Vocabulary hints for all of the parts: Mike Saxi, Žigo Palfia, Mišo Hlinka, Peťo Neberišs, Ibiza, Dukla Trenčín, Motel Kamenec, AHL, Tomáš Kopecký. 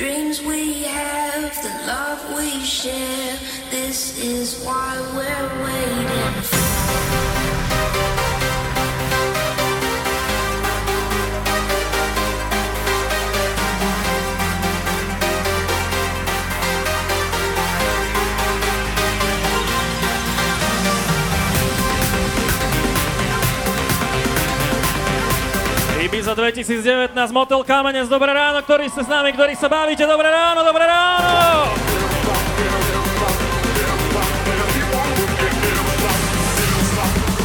dreams we have, the love we share, this is why we're waiting for. Ibiza 2019, Motel Kamenec, dobré ráno, ktorí ste s nami, ktorí sa bavíte, dobré ráno, dobré ráno!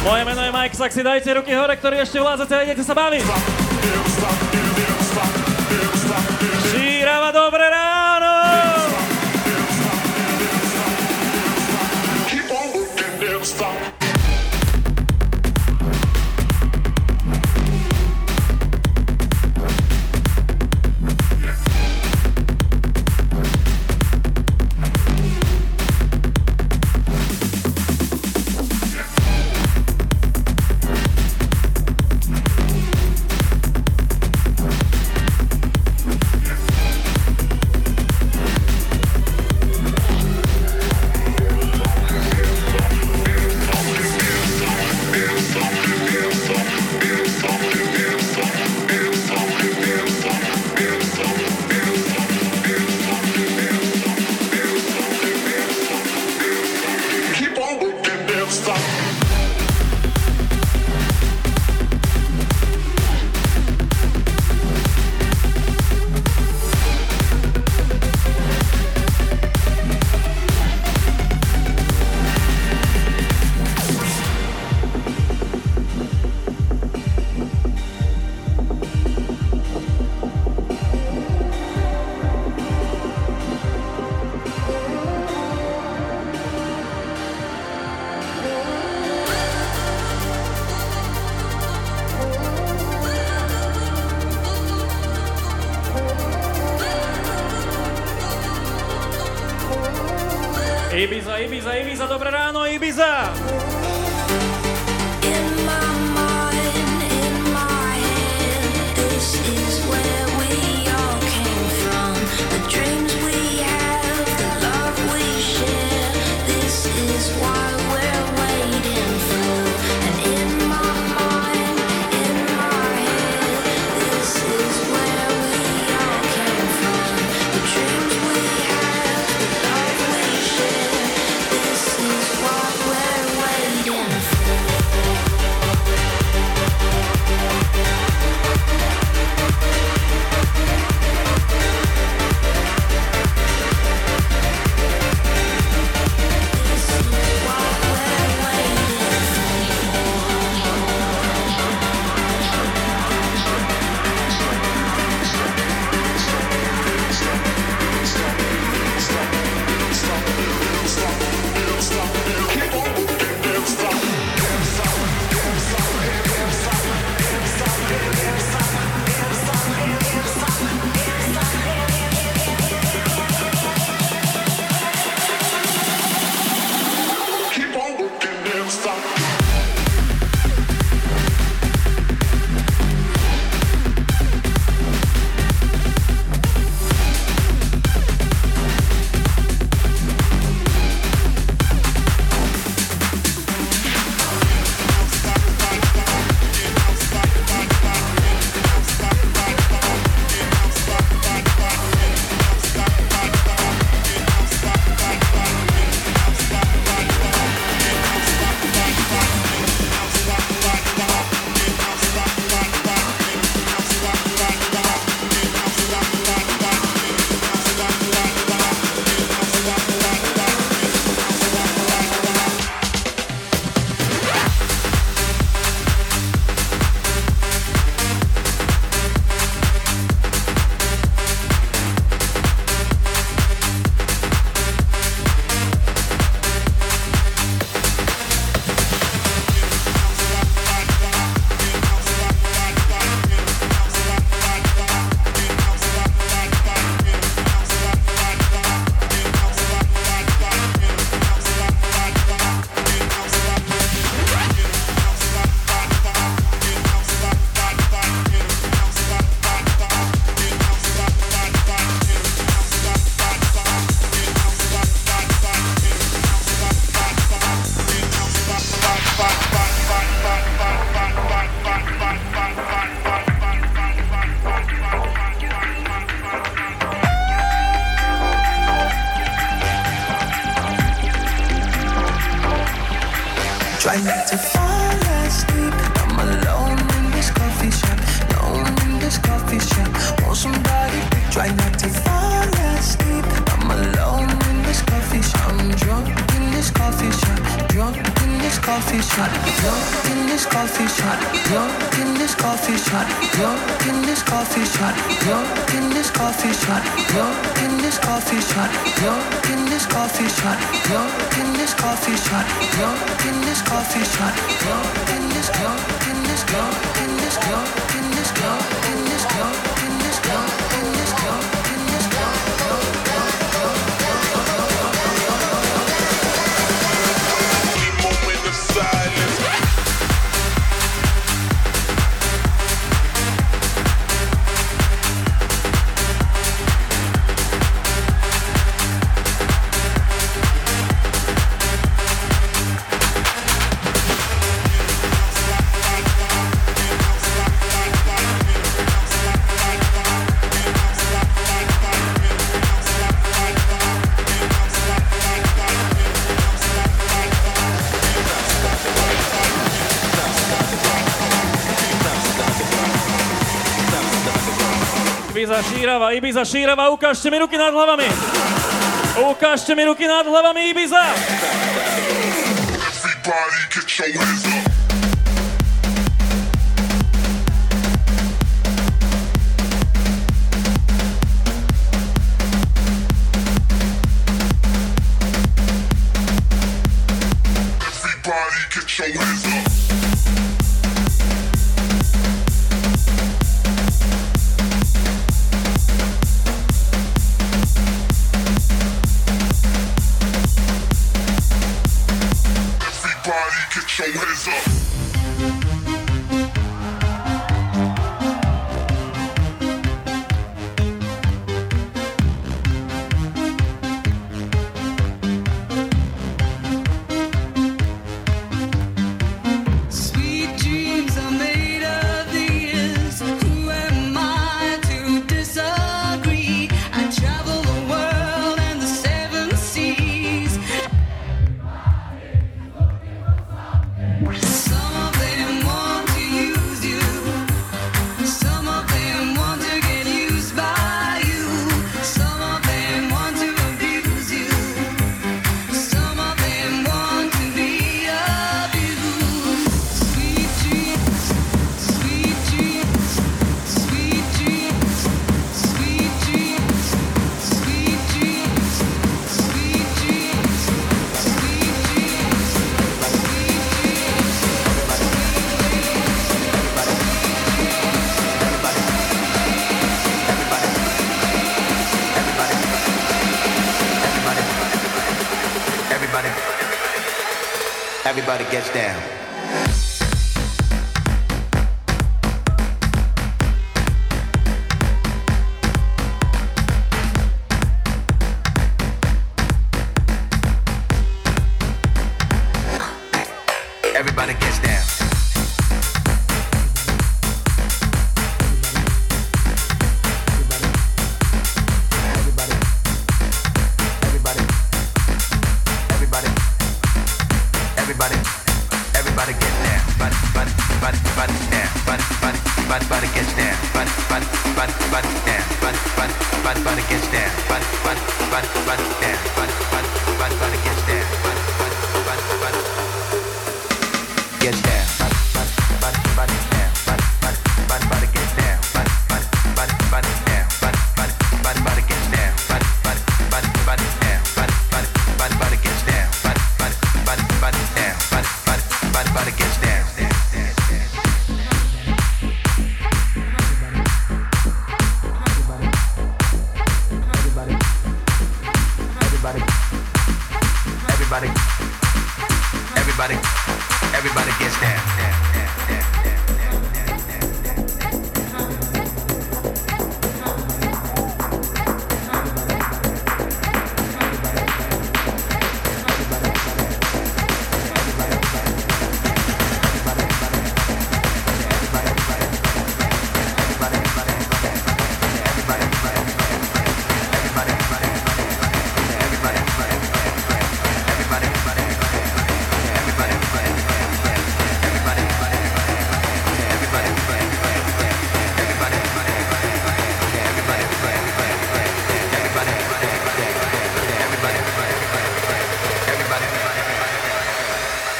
Moje meno je Mike Saxi, dajte ruky hore, ktorí ešte vládzate a idete sa baviť! Šírava, dobré ráno! Ibiza, Ibiza, Ibiza, dobré ráno, Ibiza! Try not to fall asleep. I'm alone in this coffee shop. Alone in this coffee shop. Won't somebody pick? Try not to fall asleep. I'm alone in this coffee shop. I'm drunk in this coffee shop. Drunk in this coffee shop. Drunk in this coffee shop. Drunk in this coffee shop. Drunk in this coffee shop. Drunk in this coffee shop. Drunk in this coffee shop. Drunk in this coffee shop. Drunk in this coffee shop. Drunk in this coffee shop. Drunk in this. Drunk in this. Drunk in this. Drunk in this. Drunk in this. Drunk in this. Drunk in this. Drunk in this. Ibiza, Šírava, ukážte mi ruky nad hlavami! Ukážte mi ruky nad hlavami, Ibiza! Everybody get your hands up. Everybody get your hands up. Everybody gets down. Everybody.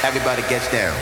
Everybody gets down.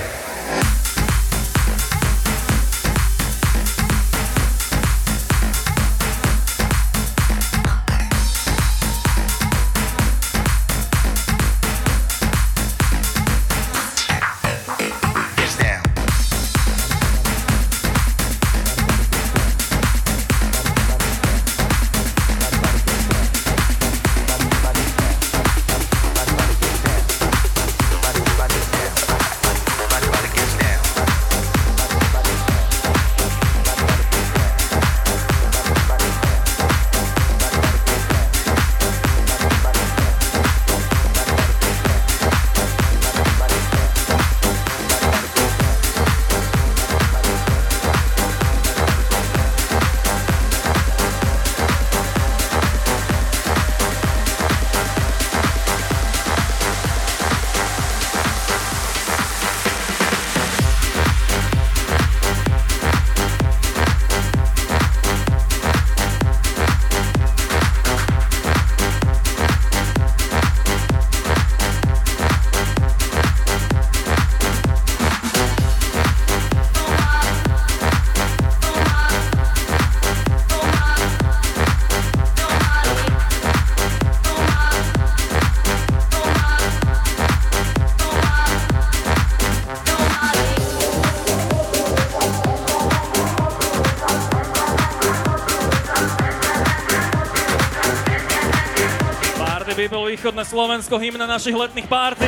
Východné Slovensko, hymna našich letných párty.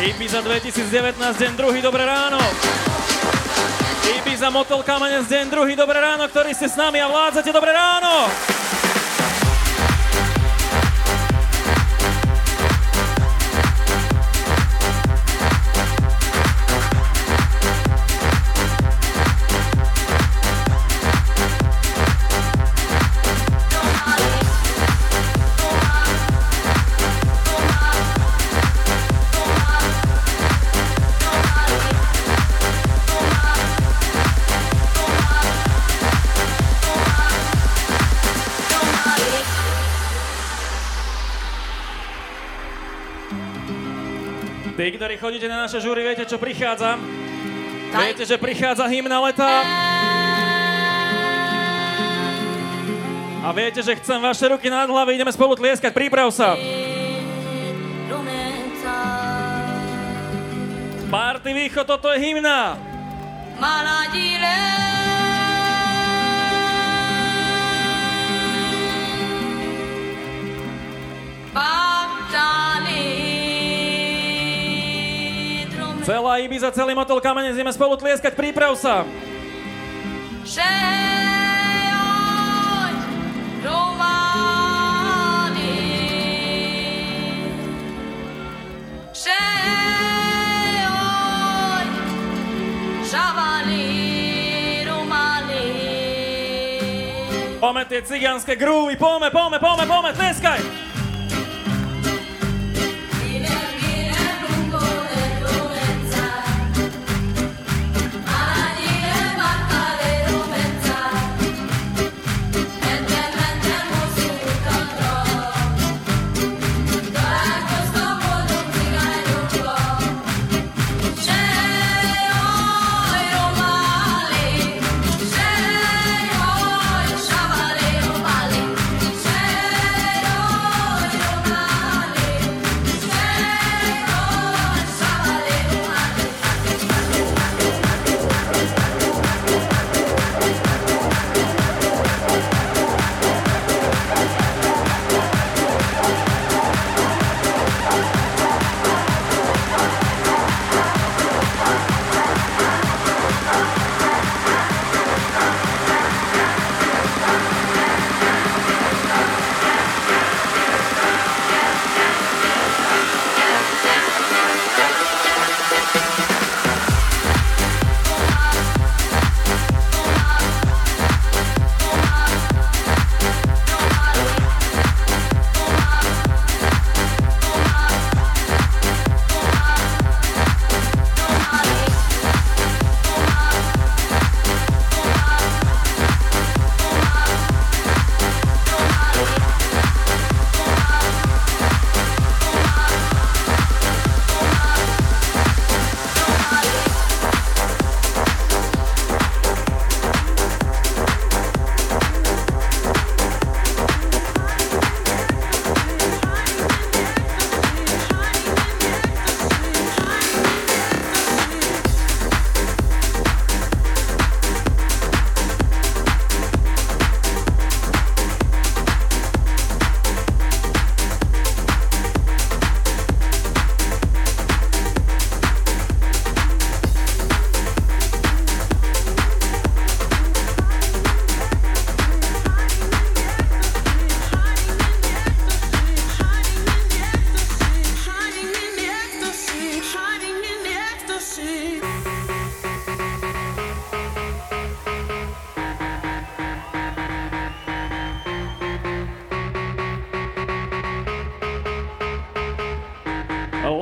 Ibiza 2019, deň druhý, dobré ráno. Ibiza Motel Kamenec, deň druhý, dobré ráno, ktorí ste s nami a vládzate, dobré ráno. Vy, ktorí chodíte na naše žúry, viete, čo prichádza? Viete, že prichádza hymna leta? A viete, že chcem vaše ruky nad hlavy, ideme spolu tlieskať, príprav sa! Party Východ, toto je hymna! Celá Ibiza, celý Motel Kamenec, ideme spolu tlieskať, príprav sa! Poďme tie cigánske groovy, poďme, tlieskaj!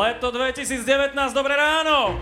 Leto 2019, dobré ráno!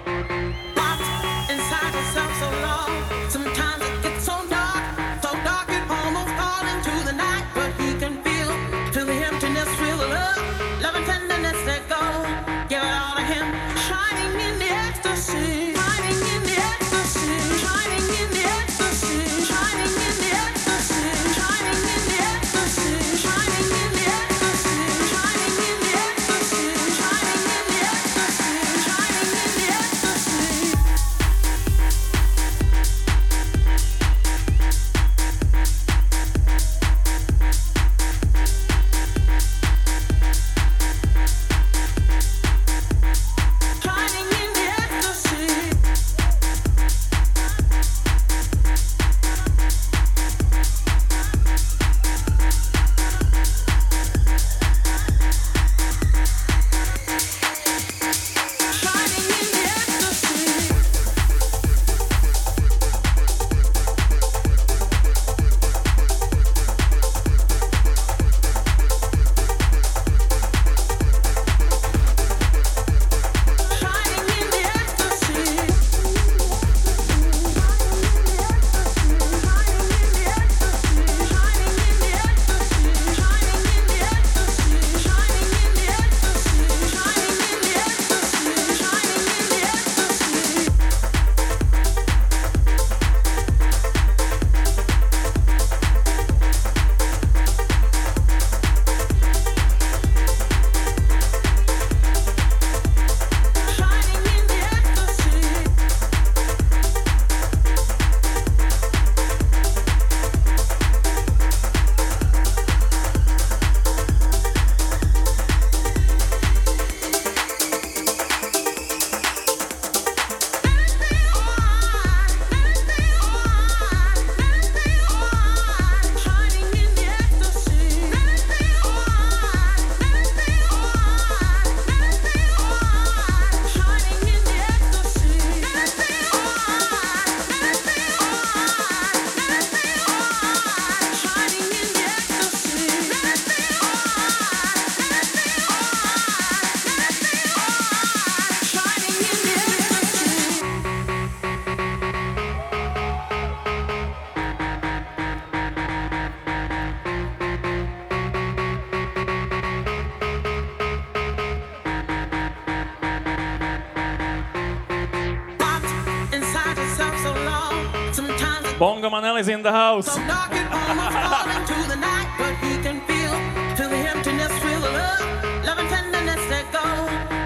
Bongo Manel is in the house. So dark it almost falls into the night, but he can feel the emptiness, feel the love, love and tenderness that go.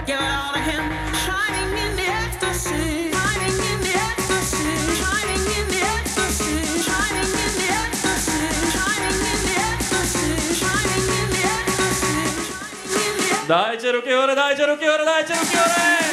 Give it all to him, shining in the ecstasy. Dajte ruky hore, dajte ruky hore, dajte ruky hore.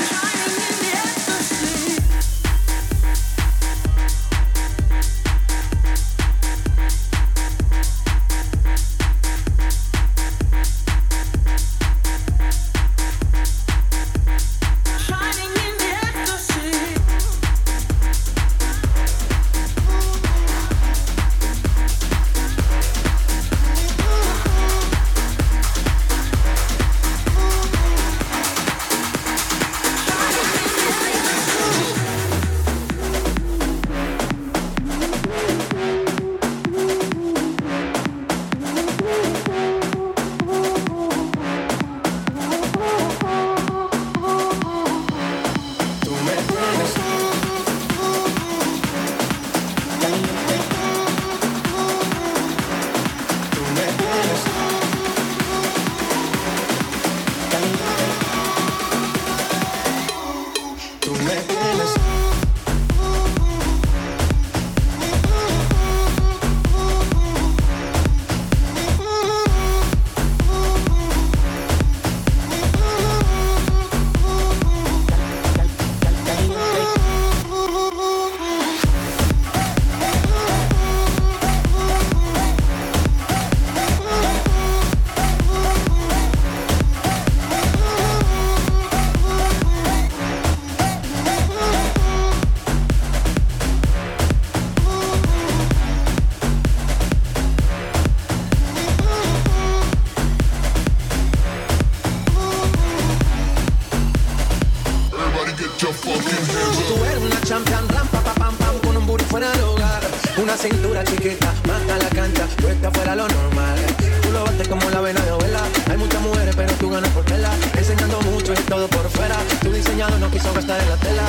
canta, mata la cancha, tú estás fuera lo normal. Tú lo bates como la vena de novela. Hay muchas mujeres pero tú ganas por tela. Enseñando mucho y todo por fuera. Tu diseñado no quiso gastar en la tela.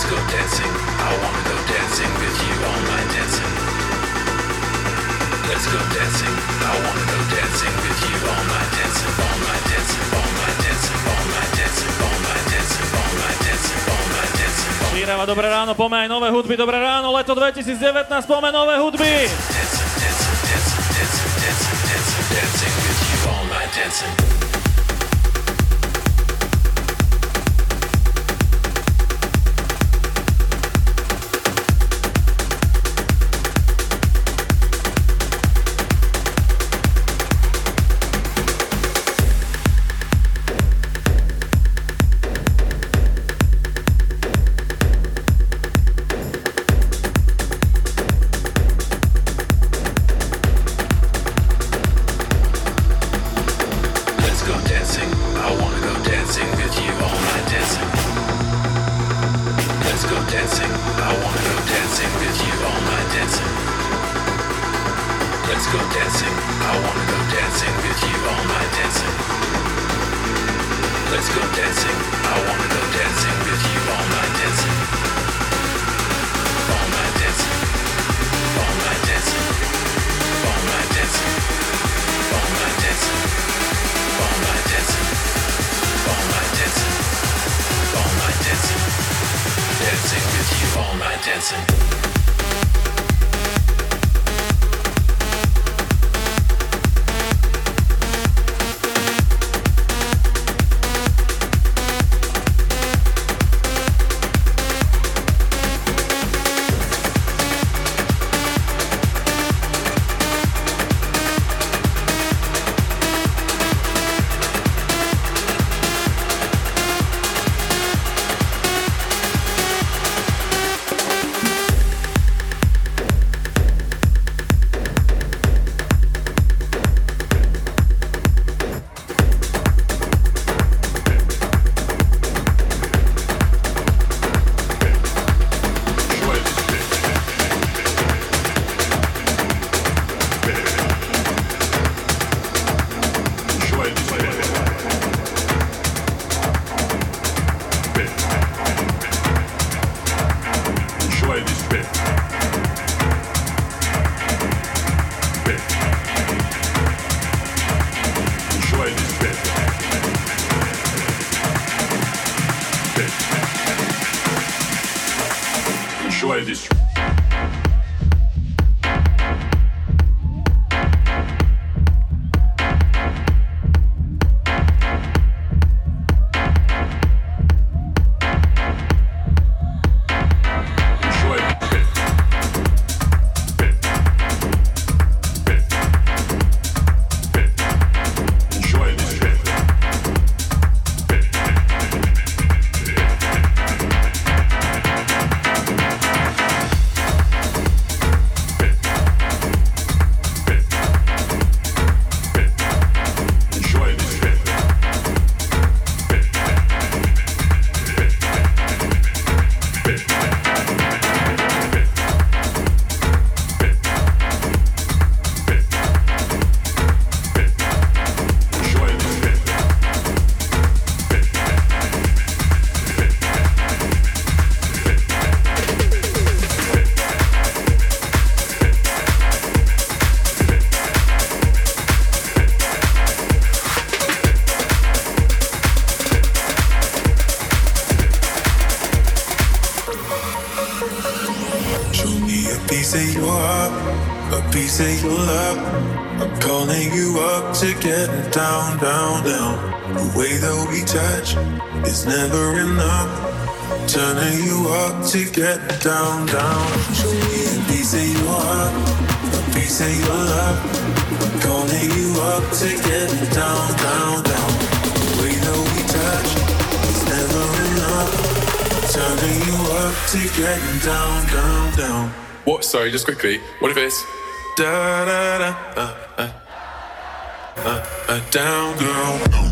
Let's go dancing. I wanna go dancing with you all night dancing. Let's go dancing. I wanna go dancing with you all night dancing, all night dancing, all night dancing, all night dancing, all night dancing, all night dancing, all night dancing. Šírava, dobré ráno, pomeň nové hudby, dobré ráno, leto 2019, pomeň nové hudby. Dancing, dancing, dancing, dancing, dancing, dancing, dancing with you all night dancing. Sorry, just quickly. What if it's da da da down girl? down.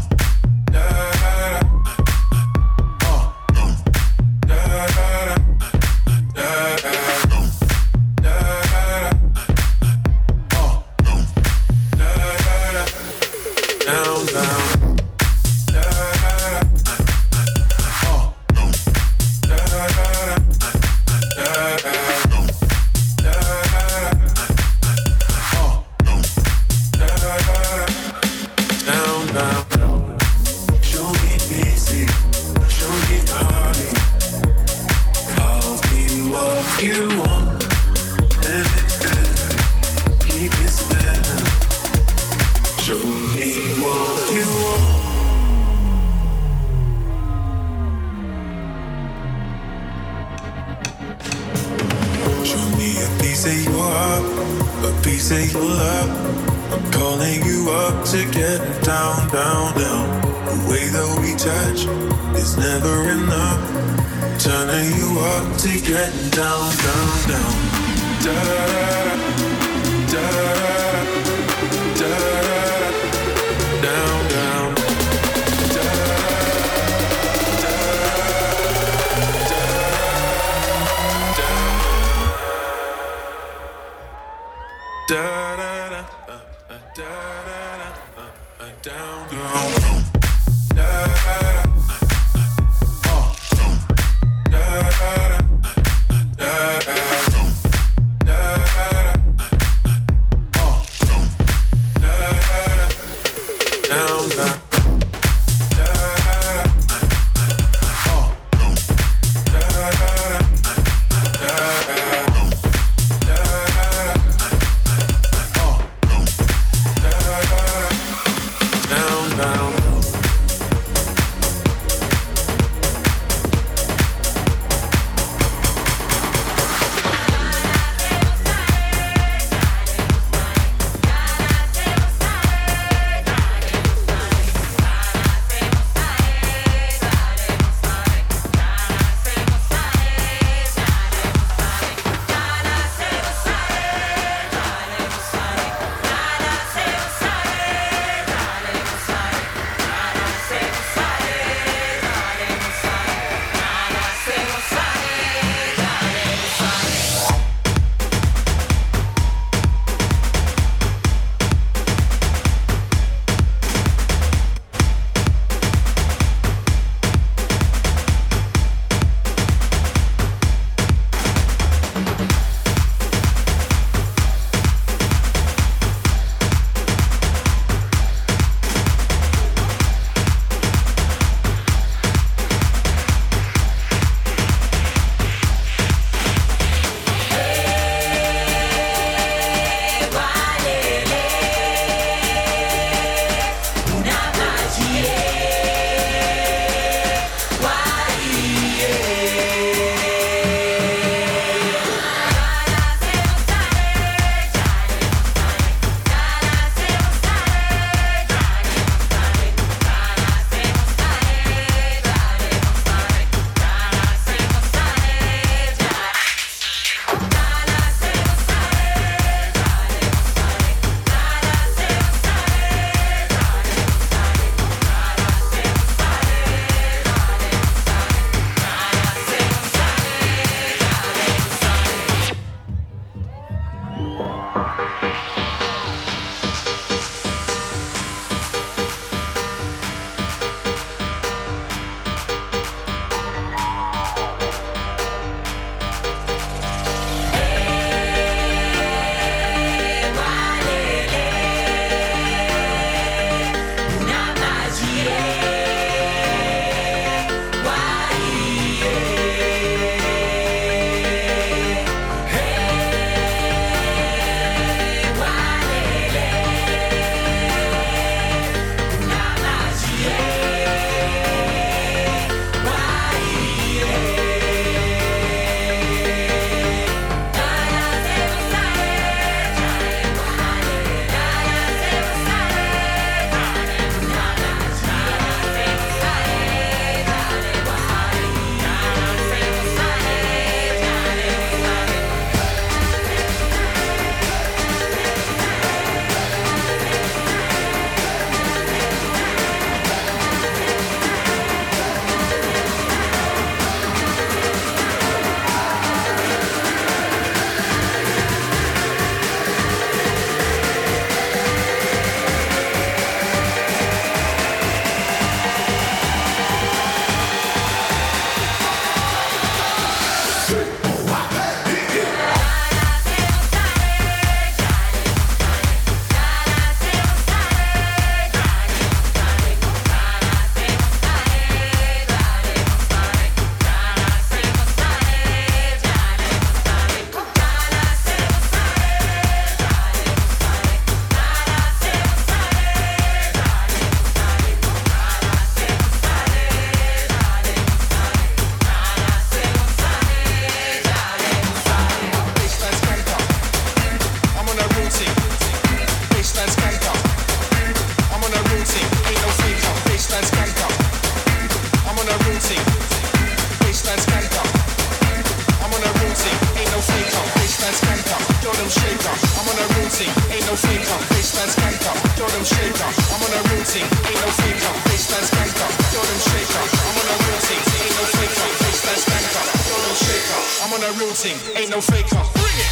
them shaker, I'm on a real team, ain't no faker, baseline skanker, yo them shaker, I'm on a real team, ain't no faker, baseline skanker, yo them shaker, I'm on a real team, ain't no faker, bring it!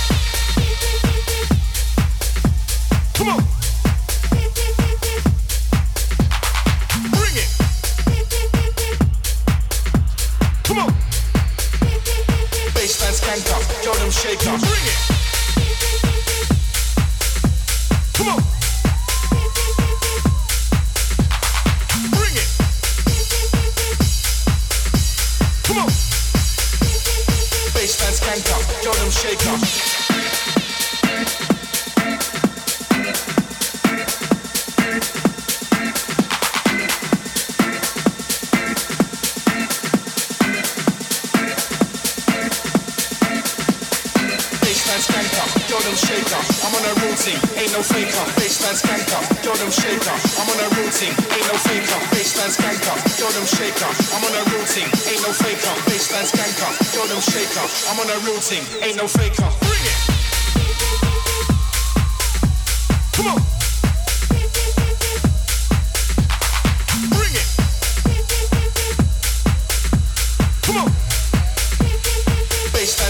Come on! Bring it! Come on! Baseline skanker, yo them shaker, bring it! Come on! Bring it! Come on! Baseline skanker, yo them shaker. Ain't no faker, baseline skanker, yo them shaker, I'm on a real team, ain't no faker, baseline skanker, yo them shaker, I'm on a real team, ain't no faker, baseline skanker, yo them shaker, I'm on a real team, ain't no faker, bring it! Come on! Bring it! Come on! Baseline skanker, yo them shaker, bring it!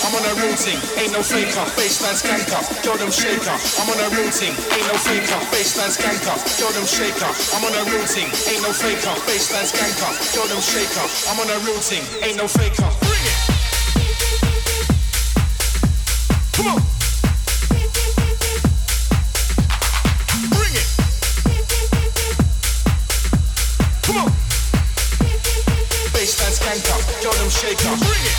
I'm on a routing, ain't no faker, baseline skanker, yo them shaker, I'm on a routing, ain't no faker, baseline skanker, yo them shaker, I'm on a routing, ain't no faker, baseline skanker, yo them shaker, I'm on a routing, ain't no faker, bring it! Come on! Bring it! Come on! Baseline skanker, yo them shaker, bring it!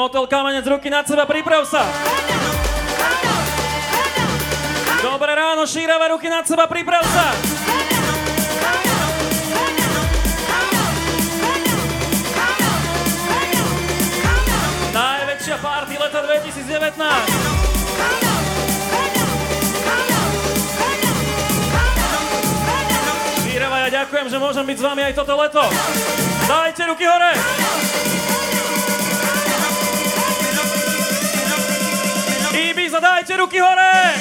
Motel Kamenec, ruky nad seba, priprav sa! Dobré ráno, Šírava, ruky nad seba, priprav sa! Najväčšia party leta 2019! Šírava, ja ďakujem, že môžem byť s vami aj toto leto! Dajte ruky hore! Ibiza, dajte ruky hore!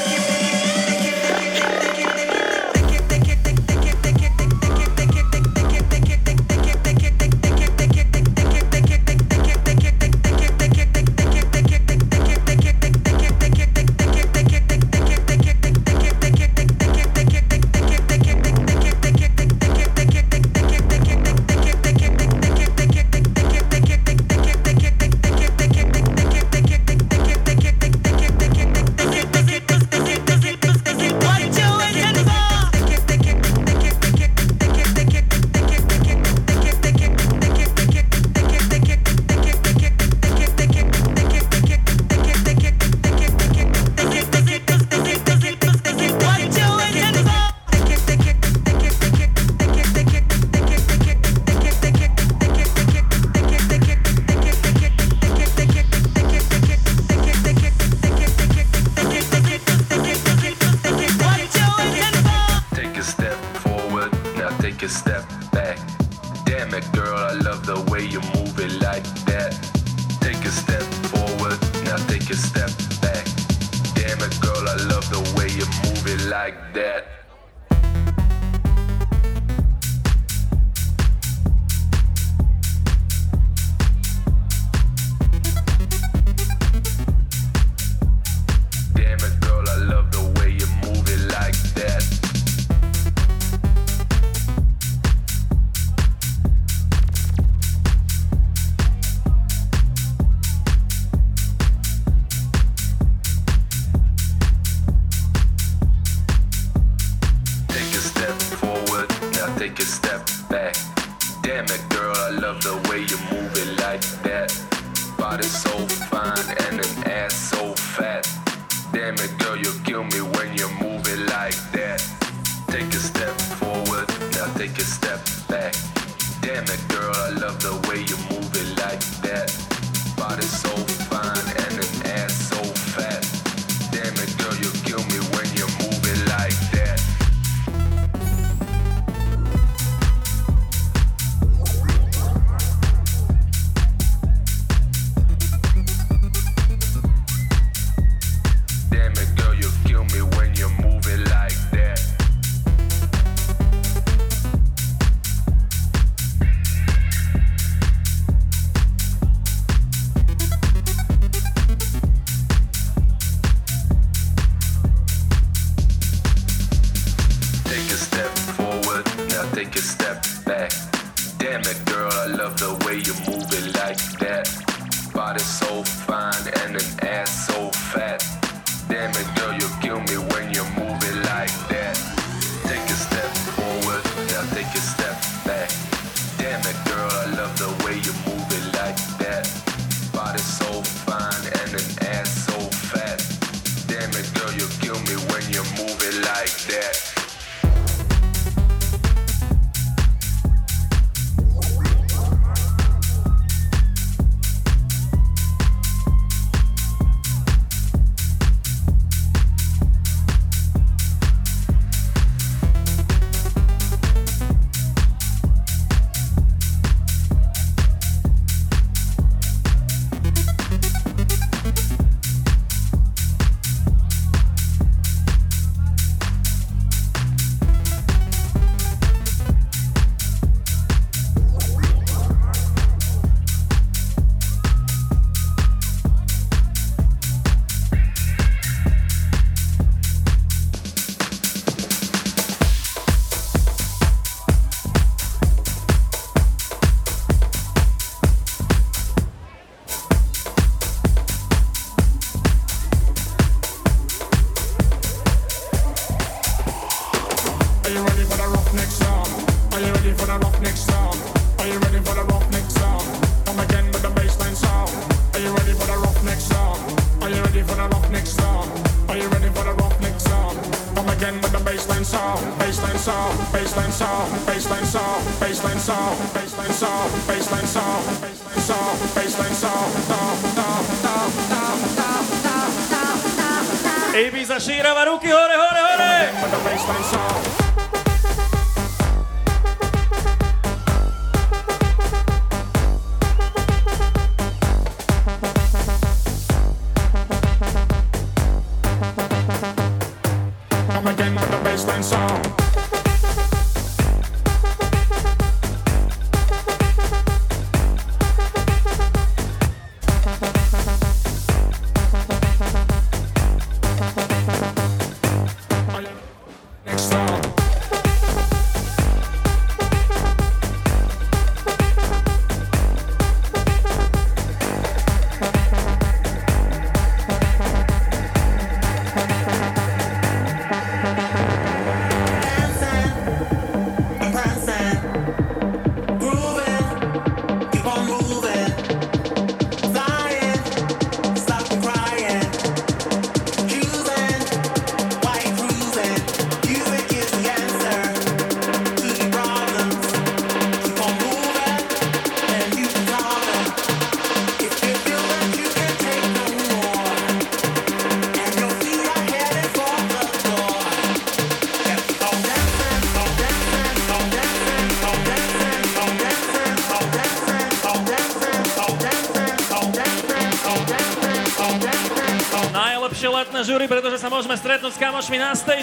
na žúri, pretože sa môžeme stretnúť s kamošmi na stage.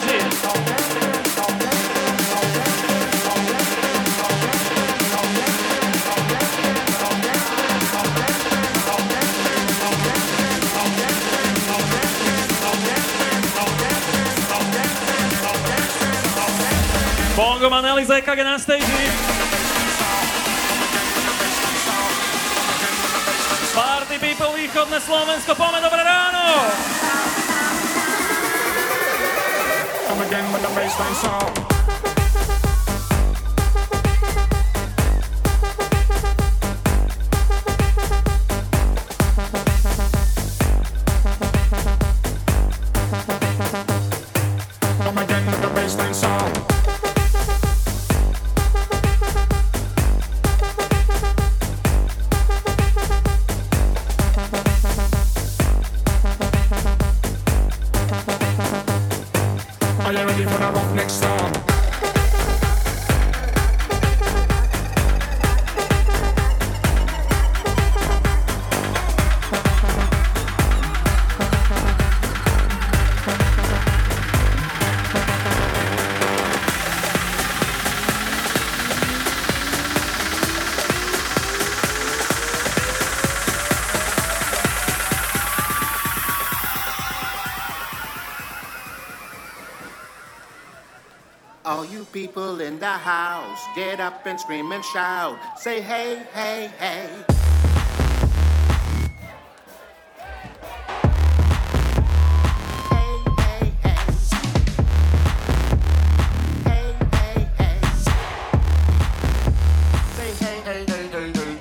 Bongo má Nelly z EKG na stage. Party people, východné Slovensko, poďme, dobré ráno! People in the house, get up and scream and shout. Say hey, hey, hey. Hey, hey, hey. Hey, hey, hey. Say hey, hey, hey, hey, hey. Hey, hey, hey. Hey, hey, hey.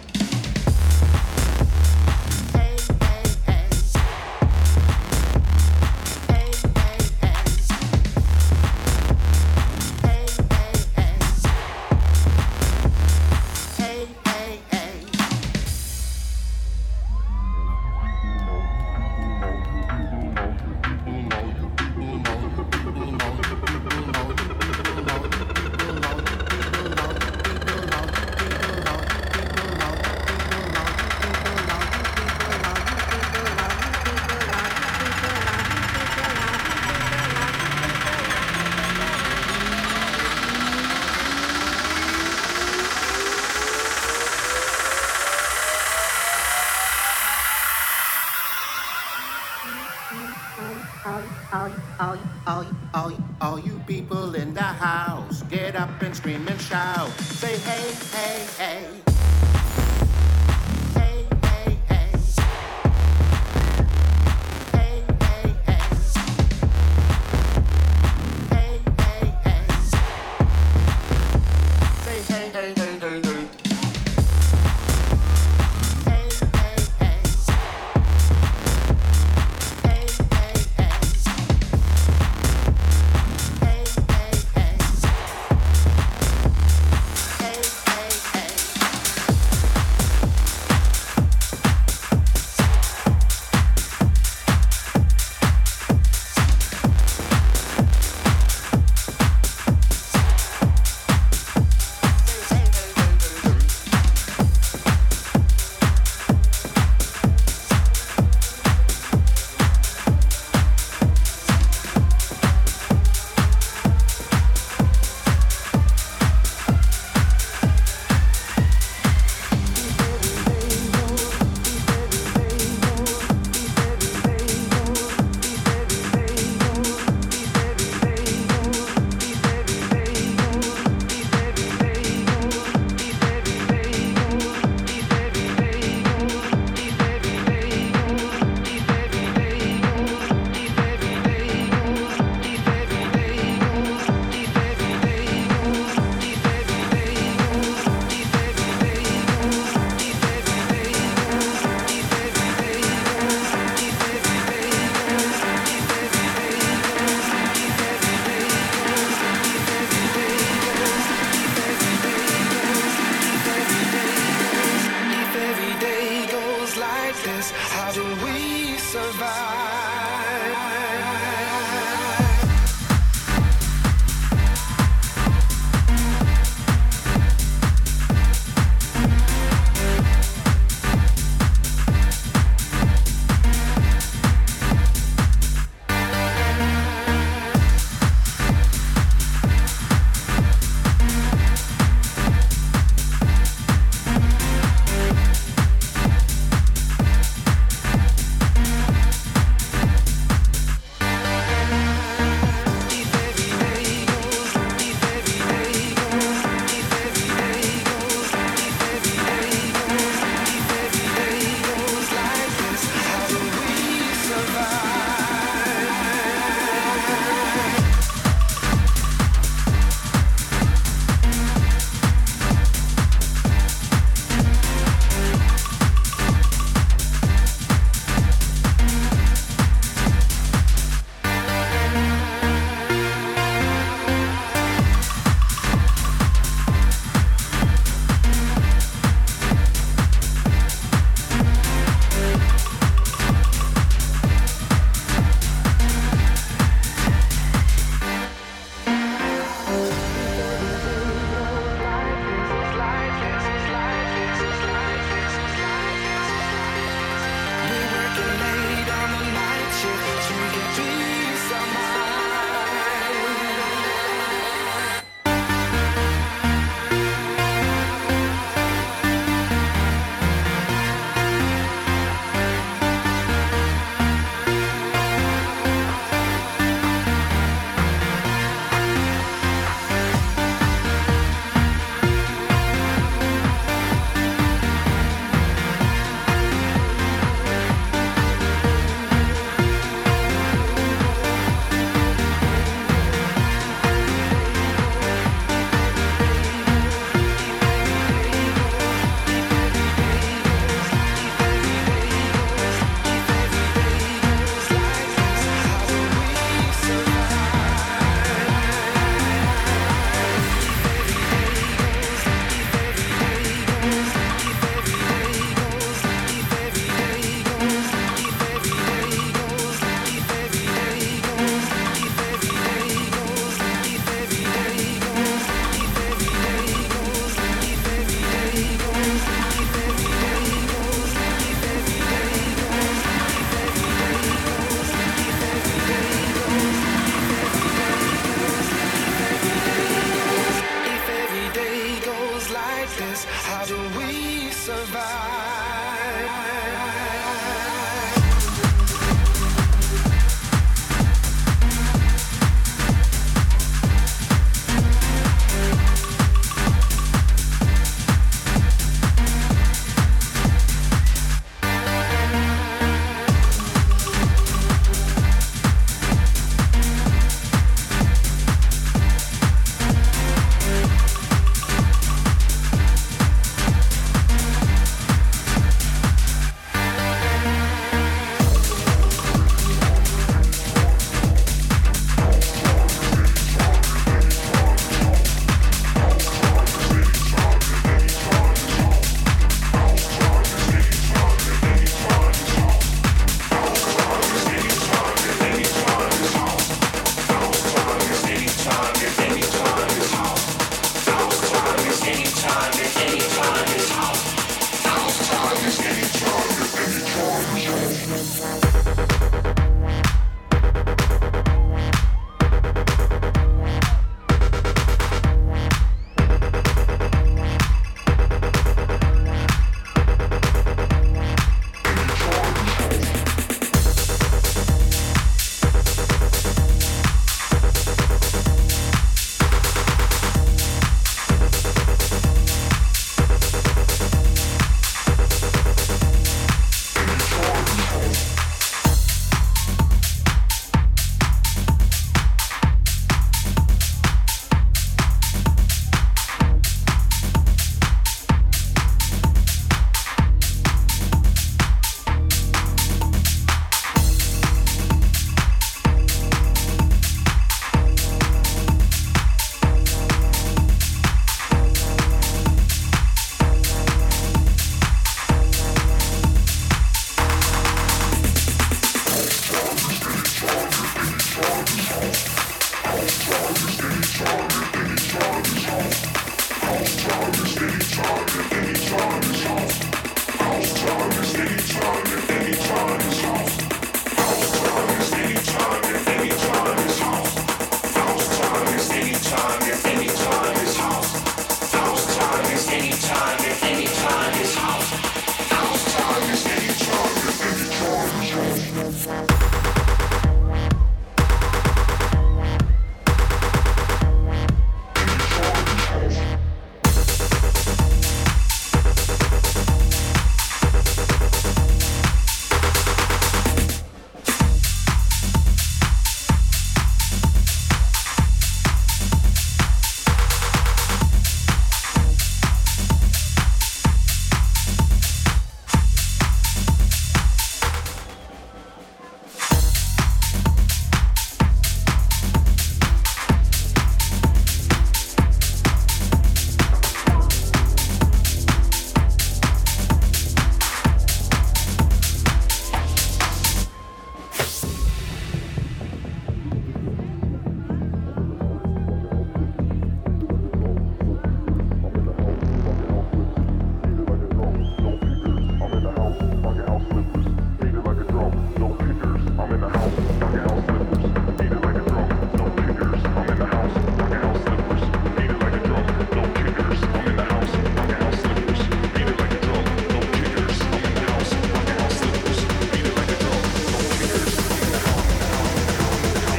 Scream and shout, say hey, hey, hey. Hey, hey, hey. Hey, hey, hey. Hey, hey, hey. Say hey, hey, hey, hey, hey. Hey, hey, hey. Hey, hey, hey. Hey, hey, hey. Hey, hey, hey.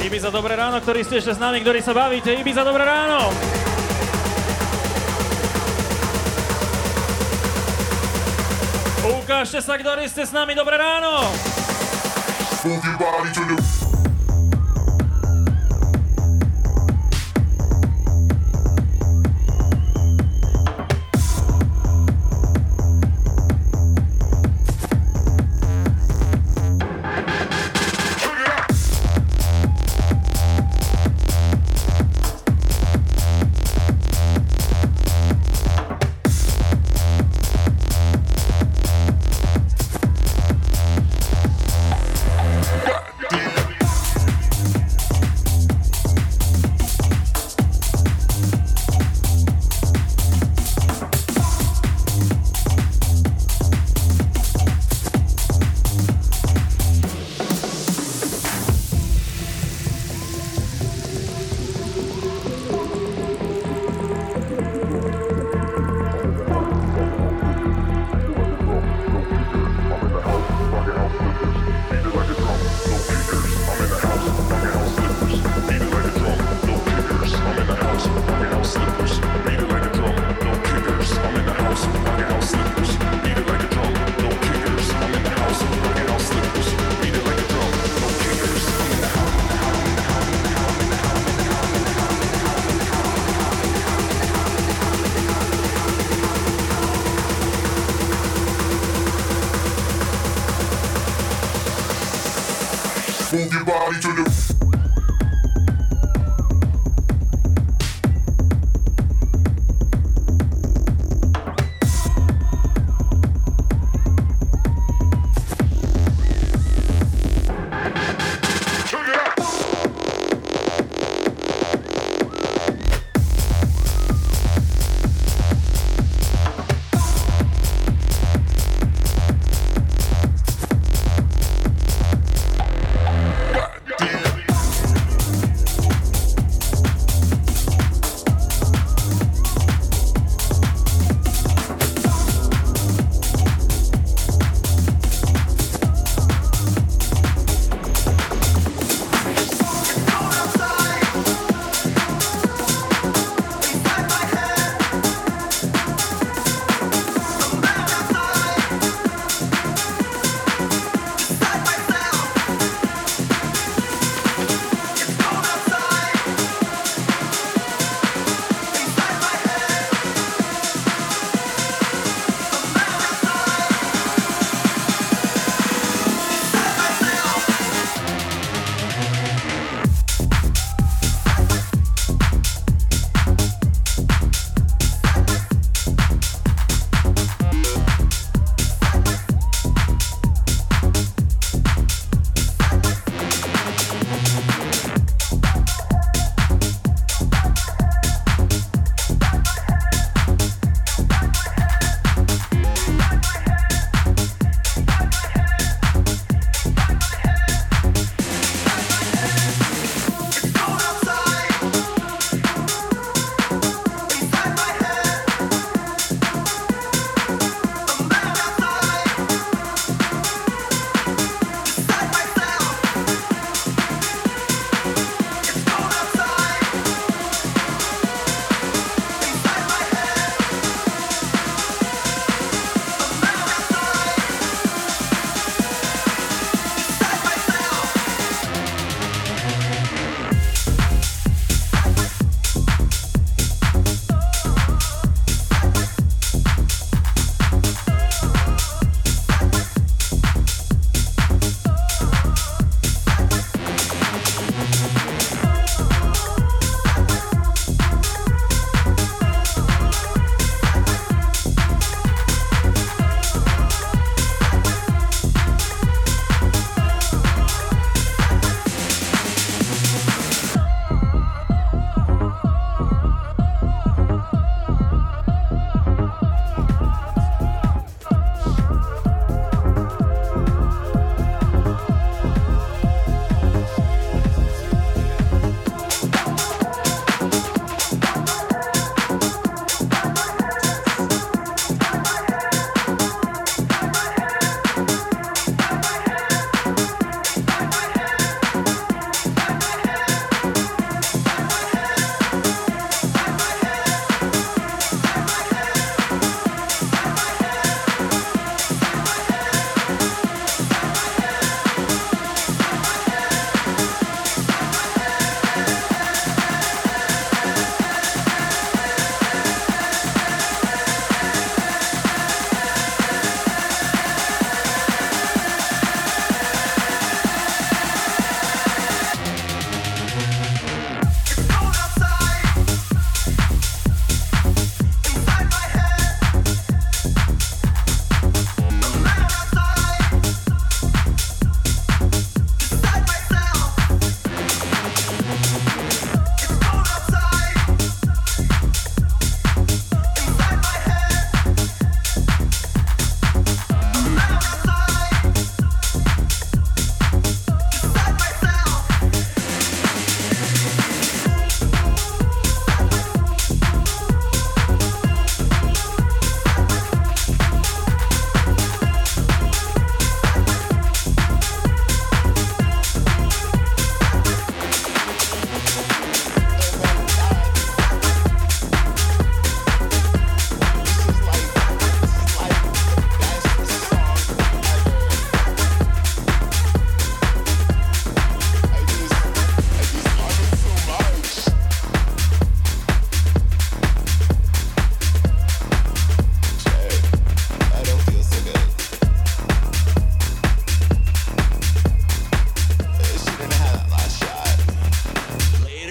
Ibiza, dobré ráno, ktorí ste ešte s nami, ktorí sa bavíte. Ibiza, dobré ráno! Ukážte sa, ktorí ste s nami, dobré ráno!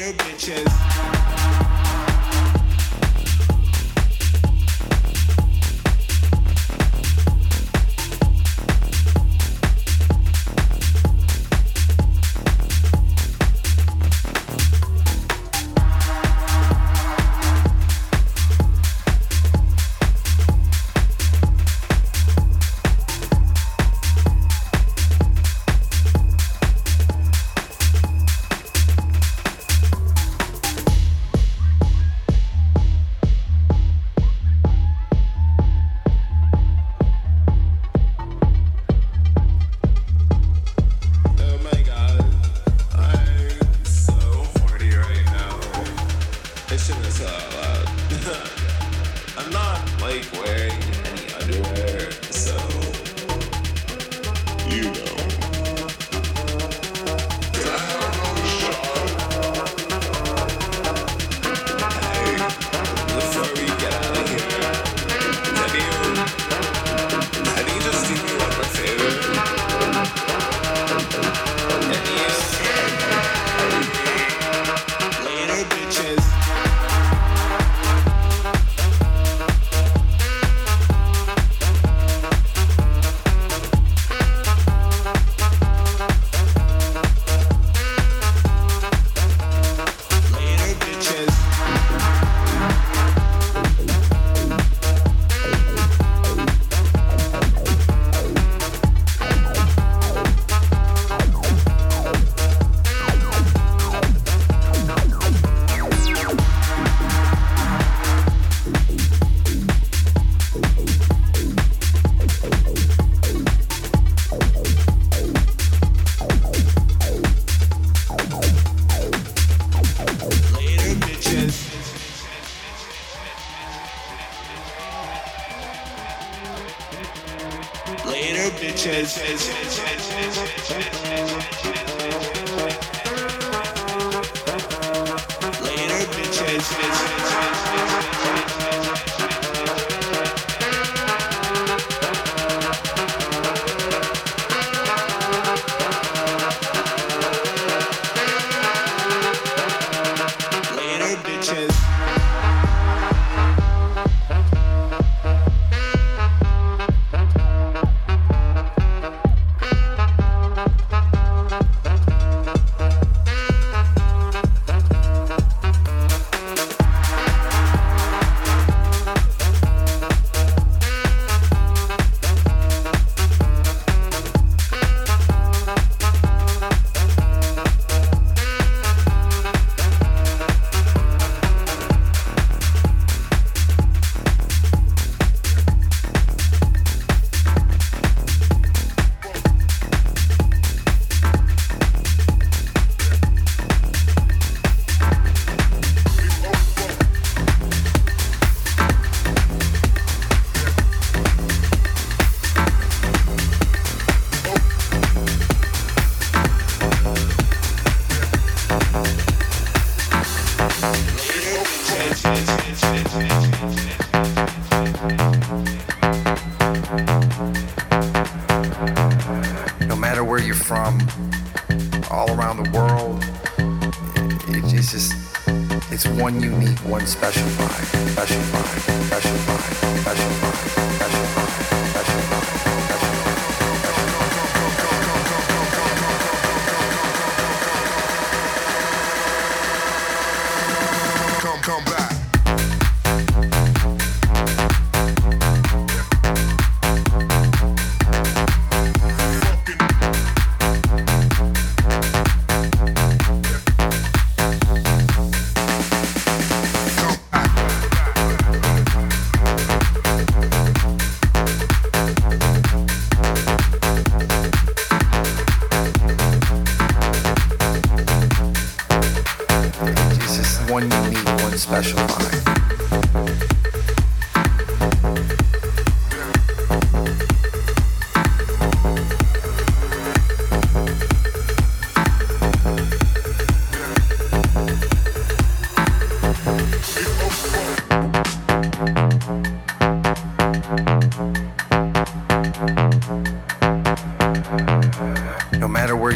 real bitches. No matter where you're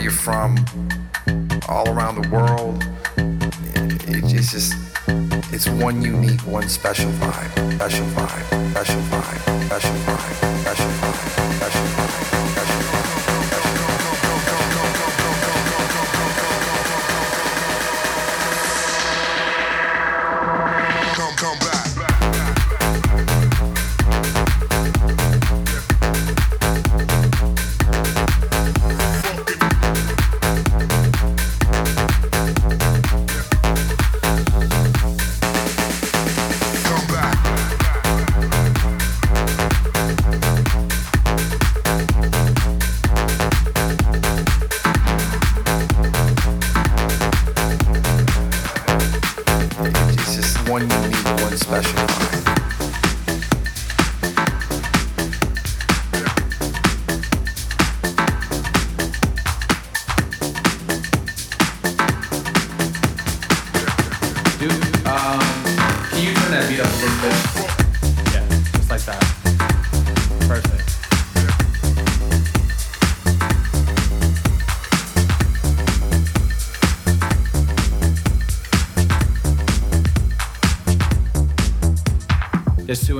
from, all around the world, It's just, it's one unique, one special vibe, special vibe, special vibe, special vibe, special vibe, special vibe, special vibe. There's two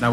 Now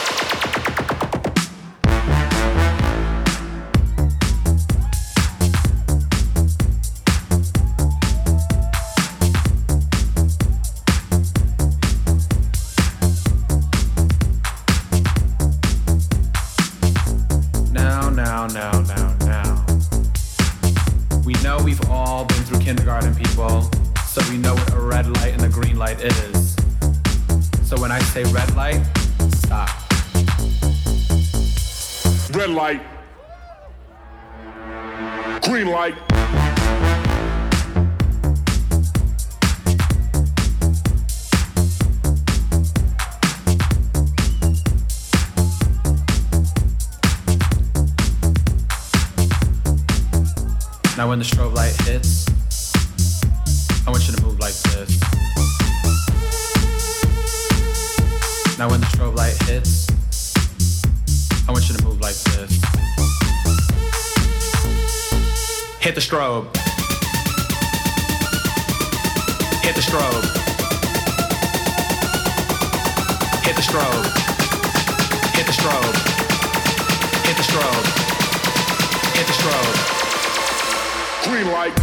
Is. So when I say red light, stop. Red light, green light. Now when the strobe light hits, I want you to move like this. Now when the strobe light hits, I want you to move like this. Hit the strobe. Hit the strobe. Hit the strobe. Hit the strobe. Hit the strobe. Hit the strobe. Green light.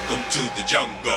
Welcome to the jungle.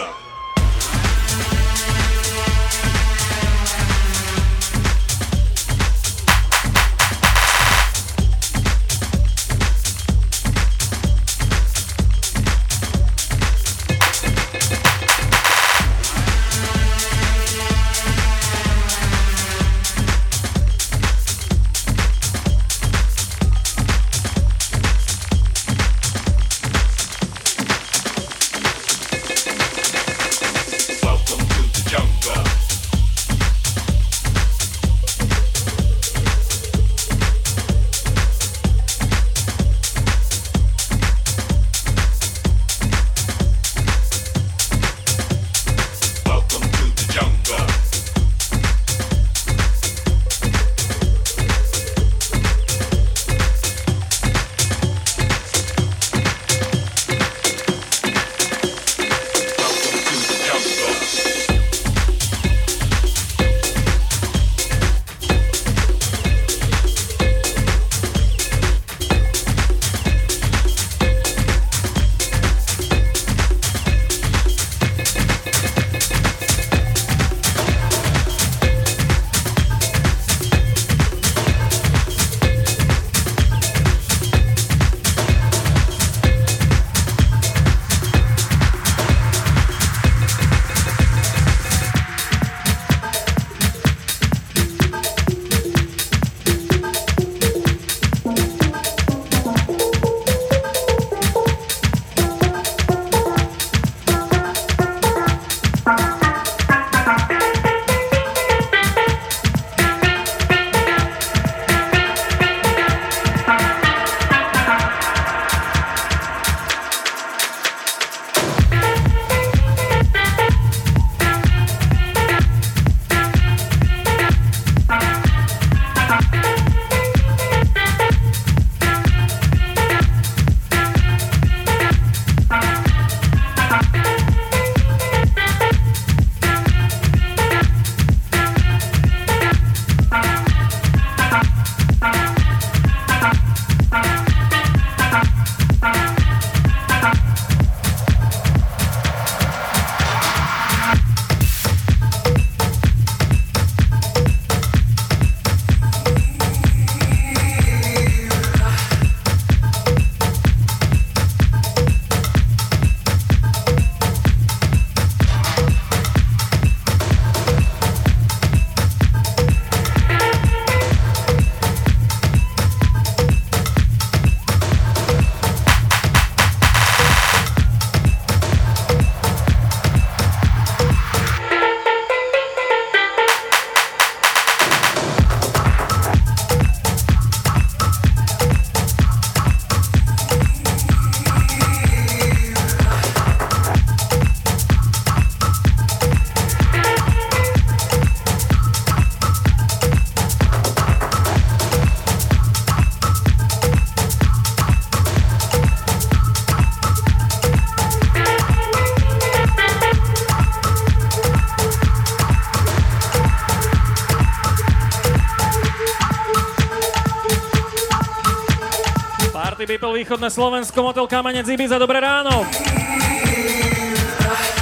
Party People, východné Slovensko, Motel Kamenec, Ibiza, dobré ráno.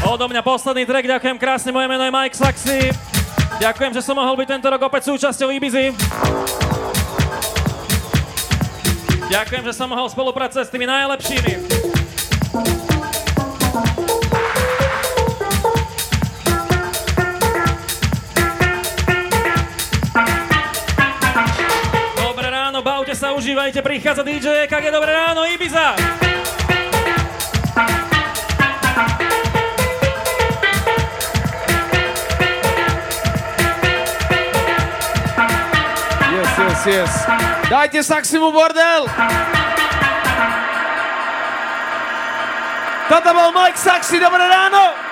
Odo mňa posledný track, ďakujem krásne, moje meno je Mike Saxi. Ďakujem, že som mohol byť tento rok opäť súčasťou Ibizy. Ďakujem, že som mohol spolupracovať s tými najlepšími. Dobré ráno, bavte sa, užívajte, prichádza DJ EKG, dobré ráno, Ibiza! Yes, yes, yes. Dajte Saximu bordel! Toto bol Mike Saxi, dobré ráno!